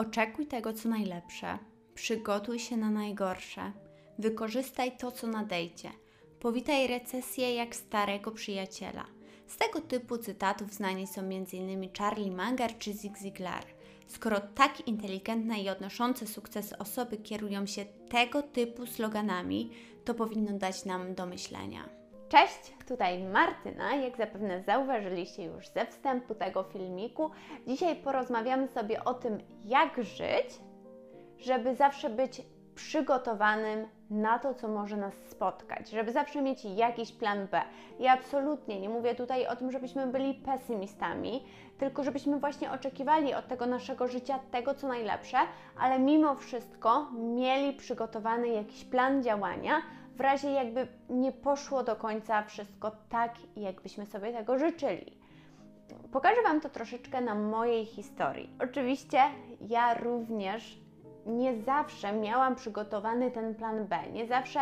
Oczekuj tego, co najlepsze. Przygotuj się na najgorsze. Wykorzystaj to, co nadejdzie. Powitaj recesję jak starego przyjaciela. Z tego typu cytatów znani są m.in. Charlie Munger czy Zig Ziglar. Skoro tak inteligentne i odnoszące sukces osoby kierują się tego typu sloganami, to powinno dać nam do myślenia. Cześć, tutaj Martyna. Jak zapewne zauważyliście już ze wstępu tego filmiku, dzisiaj porozmawiamy sobie o tym, jak żyć, żeby zawsze być przygotowanym na to, co może nas spotkać, żeby zawsze mieć jakiś plan B. Ja absolutnie nie mówię tutaj o tym, żebyśmy byli pesymistami, tylko żebyśmy właśnie oczekiwali od tego naszego życia tego, co najlepsze, ale mimo wszystko mieli przygotowany jakiś plan działania, w razie jakby nie poszło do końca wszystko tak, jakbyśmy sobie tego życzyli. Pokażę Wam to troszeczkę na mojej historii. Oczywiście ja również nie zawsze miałam przygotowany ten plan B. Nie zawsze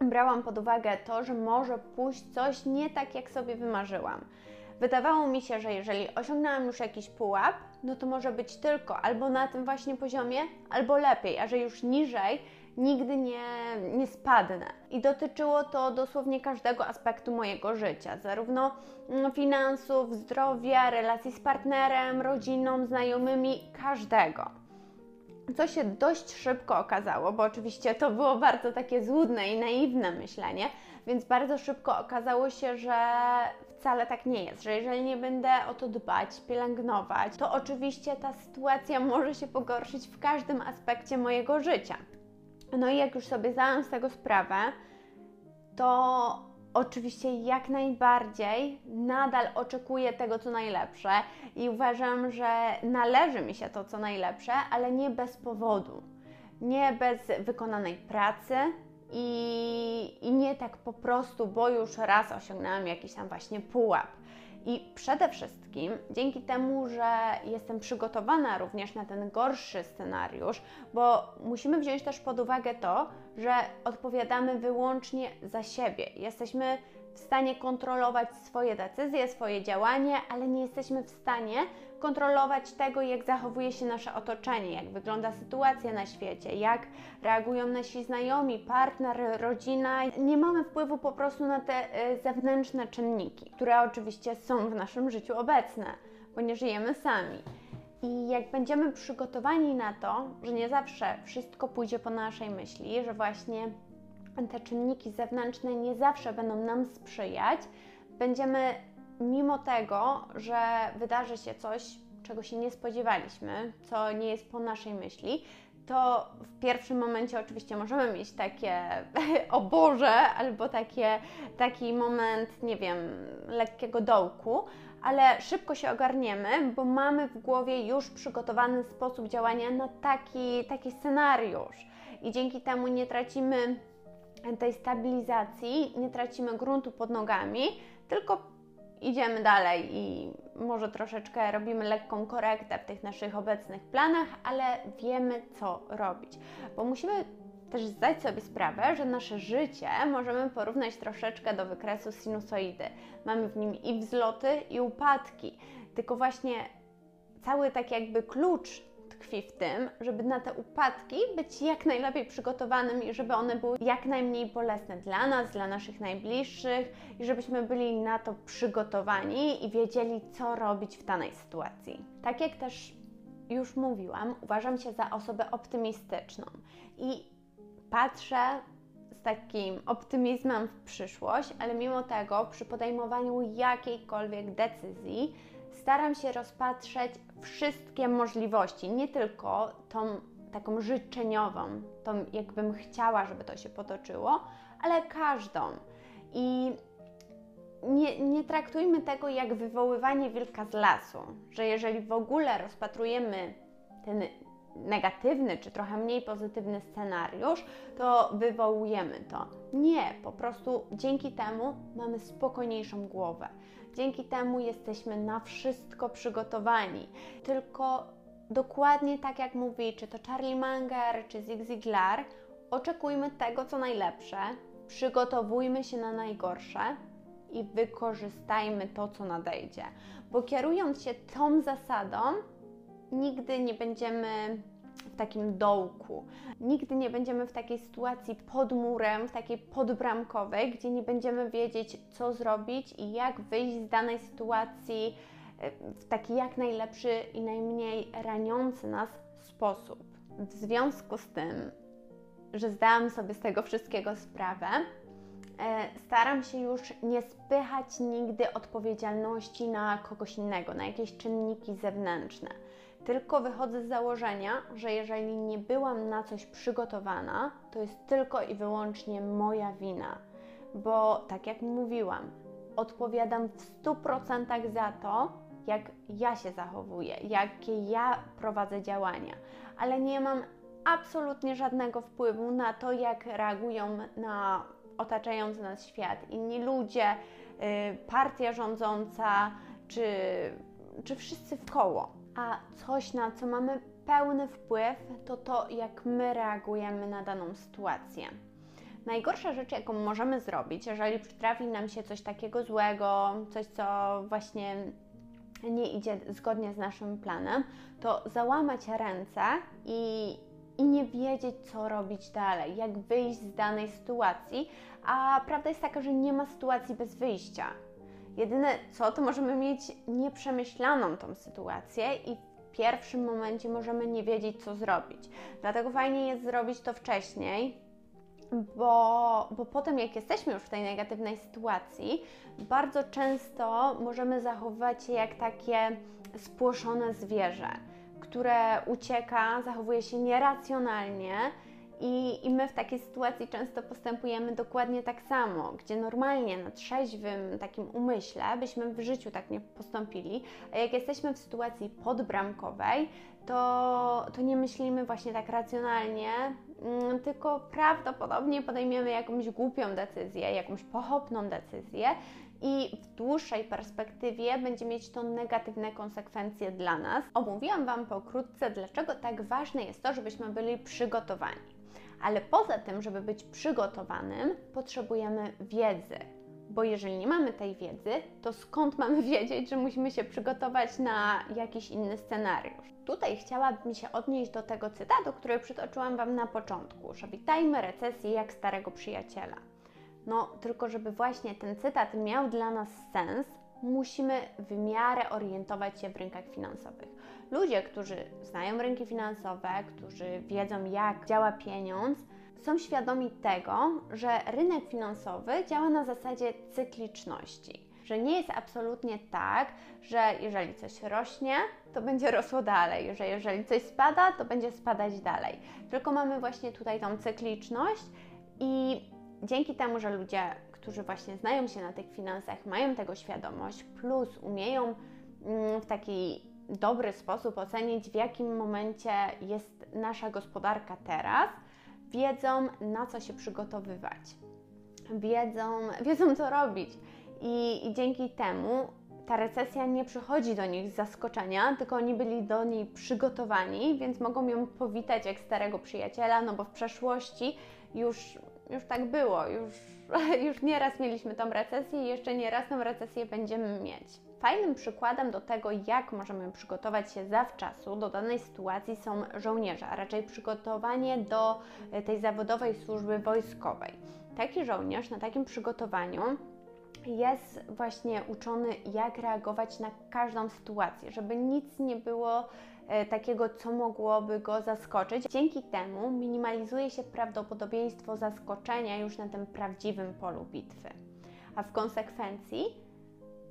brałam pod uwagę to, że może pójść coś nie tak, jak sobie wymarzyłam. Wydawało mi się, że jeżeli osiągnęłam już jakiś pułap, no to może być tylko albo na tym właśnie poziomie, albo lepiej, a że już niżej nigdy nie spadnę. I dotyczyło to dosłownie każdego aspektu mojego życia, zarówno finansów, zdrowia, relacji z partnerem, rodziną, znajomymi, każdego. Co się dość szybko okazało, bo oczywiście to było bardzo takie złudne i naiwne myślenie, więc bardzo szybko okazało się, że wcale tak nie jest, że jeżeli nie będę o to dbać, pielęgnować, to oczywiście ta sytuacja może się pogorszyć w każdym aspekcie mojego życia. No i jak już sobie zdałam z tego sprawę, to oczywiście jak najbardziej nadal oczekuję tego, co najlepsze i uważam, że należy mi się to, co najlepsze, ale nie bez powodu, nie bez wykonanej pracy i nie tak po prostu, bo już raz osiągnęłam jakiś tam właśnie pułap. I przede wszystkim dzięki temu, że jestem przygotowana również na ten gorszy scenariusz, bo musimy wziąć też pod uwagę to, że odpowiadamy wyłącznie za siebie. Jesteśmy w stanie kontrolować swoje decyzje, swoje działanie, ale nie jesteśmy w stanie kontrolować tego, jak zachowuje się nasze otoczenie, jak wygląda sytuacja na świecie, jak reagują nasi znajomi, partner, rodzina. Nie mamy wpływu po prostu na te zewnętrzne czynniki, które oczywiście są w naszym życiu obecne, bo nie żyjemy sami. I jak będziemy przygotowani na to, że nie zawsze wszystko pójdzie po naszej myśli, że właśnie te czynniki zewnętrzne nie zawsze będą nam sprzyjać, będziemy mimo tego, że wydarzy się coś, czego się nie spodziewaliśmy, co nie jest po naszej myśli, to w pierwszym momencie oczywiście możemy mieć takie o Boże, albo taki moment, nie wiem, lekkiego dołku, ale szybko się ogarniemy, bo mamy w głowie już przygotowany sposób działania na taki scenariusz i dzięki temu nie tracimy tej stabilizacji, nie tracimy gruntu pod nogami, tylko idziemy dalej i może troszeczkę robimy lekką korektę w tych naszych obecnych planach, ale wiemy, co robić. Bo musimy też zdać sobie sprawę, że nasze życie możemy porównać troszeczkę do wykresu sinusoidy. Mamy w nim i wzloty, i upadki, tylko właśnie cały tak jakby klucz tkwi w tym, żeby na te upadki być jak najlepiej przygotowanym i żeby one były jak najmniej bolesne dla nas, dla naszych najbliższych i żebyśmy byli na to przygotowani i wiedzieli, co robić w danej sytuacji. Tak jak też już mówiłam, uważam się za osobę optymistyczną i patrzę z takim optymizmem w przyszłość, ale mimo tego przy podejmowaniu jakiejkolwiek decyzji staram się rozpatrzeć wszystkie możliwości, nie tylko tą taką życzeniową, tą jakbym chciała, żeby to się potoczyło, ale każdą. I nie traktujmy tego jak wywoływanie wilka z lasu, że jeżeli w ogóle rozpatrujemy ten negatywny czy trochę mniej pozytywny scenariusz, to wywołujemy to. Nie, po prostu dzięki temu mamy spokojniejszą głowę. Dzięki temu jesteśmy na wszystko przygotowani. Tylko dokładnie tak jak mówi, czy to Charlie Munger, czy Zig Ziglar, oczekujmy tego, co najlepsze, przygotowujmy się na najgorsze i wykorzystajmy to, co nadejdzie. Bo kierując się tą zasadą, nigdy nie będziemy w takim dołku. Nigdy nie będziemy w takiej sytuacji pod murem, w takiej podbramkowej, gdzie nie będziemy wiedzieć, co zrobić i jak wyjść z danej sytuacji w taki jak najlepszy i najmniej raniący nas sposób. W związku z tym, że zdałam sobie z tego wszystkiego sprawę, staram się już nie spychać nigdy odpowiedzialności na kogoś innego, na jakieś czynniki zewnętrzne. Tylko wychodzę z założenia, że jeżeli nie byłam na coś przygotowana, to jest tylko i wyłącznie moja wina. Bo tak jak mówiłam, odpowiadam w 100% za to, jak ja się zachowuję, jakie ja prowadzę działania, ale nie mam absolutnie żadnego wpływu na to, jak reagują na otaczający nas świat, inni ludzie, partia rządząca, czy wszyscy w koło. A coś, na co mamy pełny wpływ, to to, jak my reagujemy na daną sytuację. Najgorsza rzecz, jaką możemy zrobić, jeżeli przytrafi nam się coś takiego złego, coś, co właśnie nie idzie zgodnie z naszym planem, to załamać ręce i nie wiedzieć, co robić dalej, jak wyjść z danej sytuacji, a prawda jest taka, że nie ma sytuacji bez wyjścia. Jedyne co, to możemy mieć nieprzemyślaną tą sytuację i w pierwszym momencie możemy nie wiedzieć, co zrobić. Dlatego fajnie jest zrobić to wcześniej, bo potem jak jesteśmy już w tej negatywnej sytuacji, bardzo często możemy zachowywać się jak takie spłoszone zwierzę, które ucieka, zachowuje się nieracjonalnie i my w takiej sytuacji często postępujemy dokładnie tak samo, gdzie normalnie na trzeźwym takim umyśle byśmy w życiu tak nie postąpili, a jak jesteśmy w sytuacji podbramkowej, to nie myślimy właśnie tak racjonalnie, tylko prawdopodobnie podejmiemy jakąś głupią decyzję, jakąś pochopną decyzję i w dłuższej perspektywie będzie mieć to negatywne konsekwencje dla nas. Omówiłam Wam pokrótce, dlaczego tak ważne jest to, żebyśmy byli przygotowani. Ale poza tym, żeby być przygotowanym, potrzebujemy wiedzy. Bo jeżeli nie mamy tej wiedzy, to skąd mamy wiedzieć, że musimy się przygotować na jakiś inny scenariusz? Tutaj chciałabym się odnieść do tego cytatu, który przytoczyłam Wam na początku, że witajmy recesję jak starego przyjaciela. No, tylko żeby właśnie ten cytat miał dla nas sens, musimy w miarę orientować się w rynkach finansowych. Ludzie, którzy znają rynki finansowe, którzy wiedzą, jak działa pieniądz, są świadomi tego, że rynek finansowy działa na zasadzie cykliczności. Że nie jest absolutnie tak, że jeżeli coś rośnie, to będzie rosło dalej, że jeżeli coś spada, to będzie spadać dalej. Tylko mamy właśnie tutaj tą cykliczność i dzięki temu, że ludzie, którzy właśnie znają się na tych finansach, mają tego świadomość, plus umieją w taki dobry sposób ocenić, w jakim momencie jest nasza gospodarka teraz, wiedzą, na co się przygotowywać, wiedzą co robić. I dzięki temu ta recesja nie przychodzi do nich z zaskoczenia, tylko oni byli do niej przygotowani, więc mogą ją powitać jak starego przyjaciela, no bo w przeszłości już tak było, już nieraz mieliśmy tą recesję i jeszcze nieraz tą recesję będziemy mieć. Fajnym przykładem do tego, jak możemy przygotować się zawczasu do danej sytuacji, są żołnierze, a raczej przygotowanie do tej zawodowej służby wojskowej. Taki żołnierz na takim przygotowaniu jest właśnie uczony, jak reagować na każdą sytuację, żeby nic nie było takiego, co mogłoby go zaskoczyć. Dzięki temu minimalizuje się prawdopodobieństwo zaskoczenia już na tym prawdziwym polu bitwy. A w konsekwencji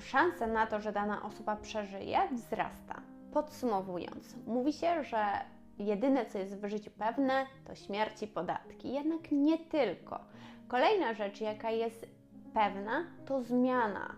szansa na to, że dana osoba przeżyje, wzrasta. Podsumowując, mówi się, że jedyne, co jest w życiu pewne, to śmierć i podatki. Jednak nie tylko. Kolejna rzecz, jaka jest pewna, to zmiana.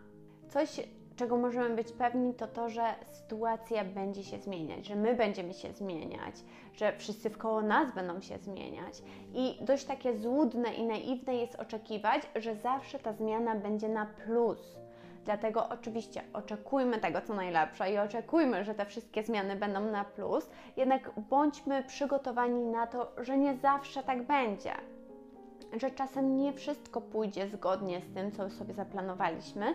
Coś, czego możemy być pewni, to to, że sytuacja będzie się zmieniać, że my będziemy się zmieniać, że wszyscy wkoło nas będą się zmieniać. I dość takie złudne i naiwne jest oczekiwać, że zawsze ta zmiana będzie na plus. Dlatego oczywiście oczekujmy tego, co najlepsze i oczekujmy, że te wszystkie zmiany będą na plus, jednak bądźmy przygotowani na to, że nie zawsze tak będzie. że czasem nie wszystko pójdzie zgodnie z tym, co sobie zaplanowaliśmy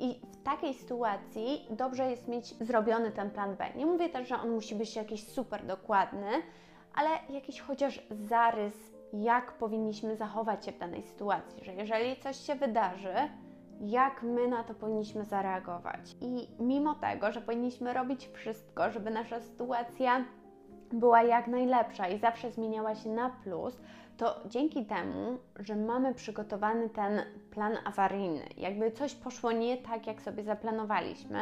i w takiej sytuacji dobrze jest mieć zrobiony ten plan B. Nie mówię też, że on musi być jakiś super dokładny, ale jakiś chociaż zarys, jak powinniśmy zachować się w danej sytuacji, że jeżeli coś się wydarzy, jak my na to powinniśmy zareagować. I mimo tego, że powinniśmy robić wszystko, żeby nasza sytuacja była jak najlepsza i zawsze zmieniała się na plus, to dzięki temu, że mamy przygotowany ten plan awaryjny, jakby coś poszło nie tak, jak sobie zaplanowaliśmy,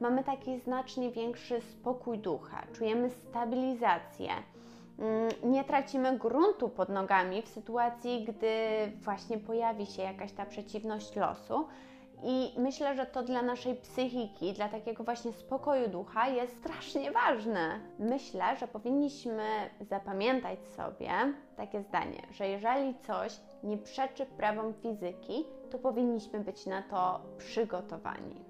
mamy taki znacznie większy spokój ducha, czujemy stabilizację, nie tracimy gruntu pod nogami w sytuacji, gdy właśnie pojawi się jakaś ta przeciwność losu. I myślę, że to dla naszej psychiki, dla takiego właśnie spokoju ducha jest strasznie ważne. Myślę, że powinniśmy zapamiętać sobie takie zdanie, że jeżeli coś nie przeczy prawom fizyki, to powinniśmy być na to przygotowani.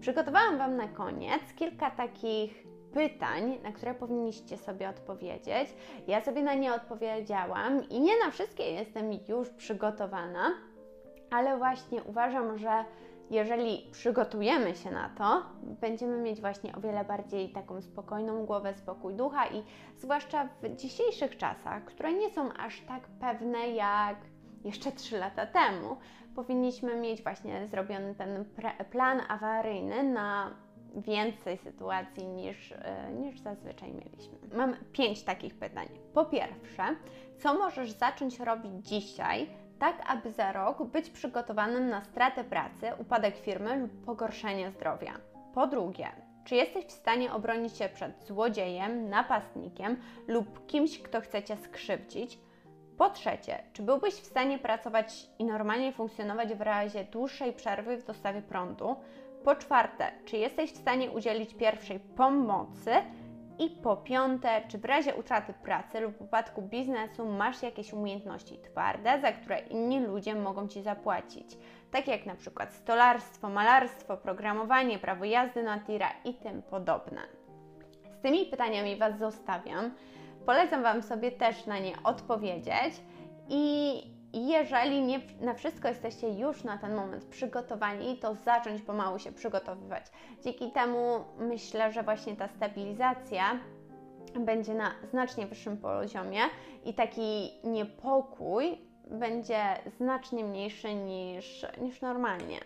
Przygotowałam Wam na koniec kilka takich pytań, na które powinniście sobie odpowiedzieć. Ja sobie na nie odpowiedziałam i nie na wszystkie jestem już przygotowana, ale właśnie uważam, że jeżeli przygotujemy się na to, będziemy mieć właśnie o wiele bardziej taką spokojną głowę, spokój ducha i zwłaszcza w dzisiejszych czasach, które nie są aż tak pewne jak jeszcze 3 lata temu, powinniśmy mieć właśnie zrobiony ten plan awaryjny na więcej sytuacji niż zazwyczaj mieliśmy. Mam 5 takich pytań. Po pierwsze, co możesz zacząć robić dzisiaj, tak aby za rok być przygotowanym na stratę pracy, upadek firmy lub pogorszenie zdrowia? Po drugie, czy jesteś w stanie obronić się przed złodziejem, napastnikiem lub kimś, kto chce Cię skrzywdzić? Po trzecie, czy byłbyś w stanie pracować i normalnie funkcjonować w razie dłuższej przerwy w dostawie prądu? Po czwarte, czy jesteś w stanie udzielić pierwszej pomocy? I po piąte, czy w razie utraty pracy lub upadku biznesu masz jakieś umiejętności twarde, za które inni ludzie mogą Ci zapłacić? Takie jak na przykład stolarstwo, malarstwo, programowanie, prawo jazdy na tira i tym podobne. Z tymi pytaniami Was zostawiam. Polecam Wam sobie też na nie odpowiedzieć i jeżeli nie na wszystko jesteście już na ten moment przygotowani, to zacząć pomału się przygotowywać. Dzięki temu myślę, że właśnie ta stabilizacja będzie na znacznie wyższym poziomie i taki niepokój będzie znacznie mniejszy niż normalnie.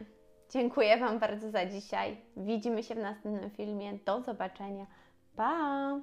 Dziękuję Wam bardzo za dzisiaj. Widzimy się w następnym filmie. Do zobaczenia. Pa!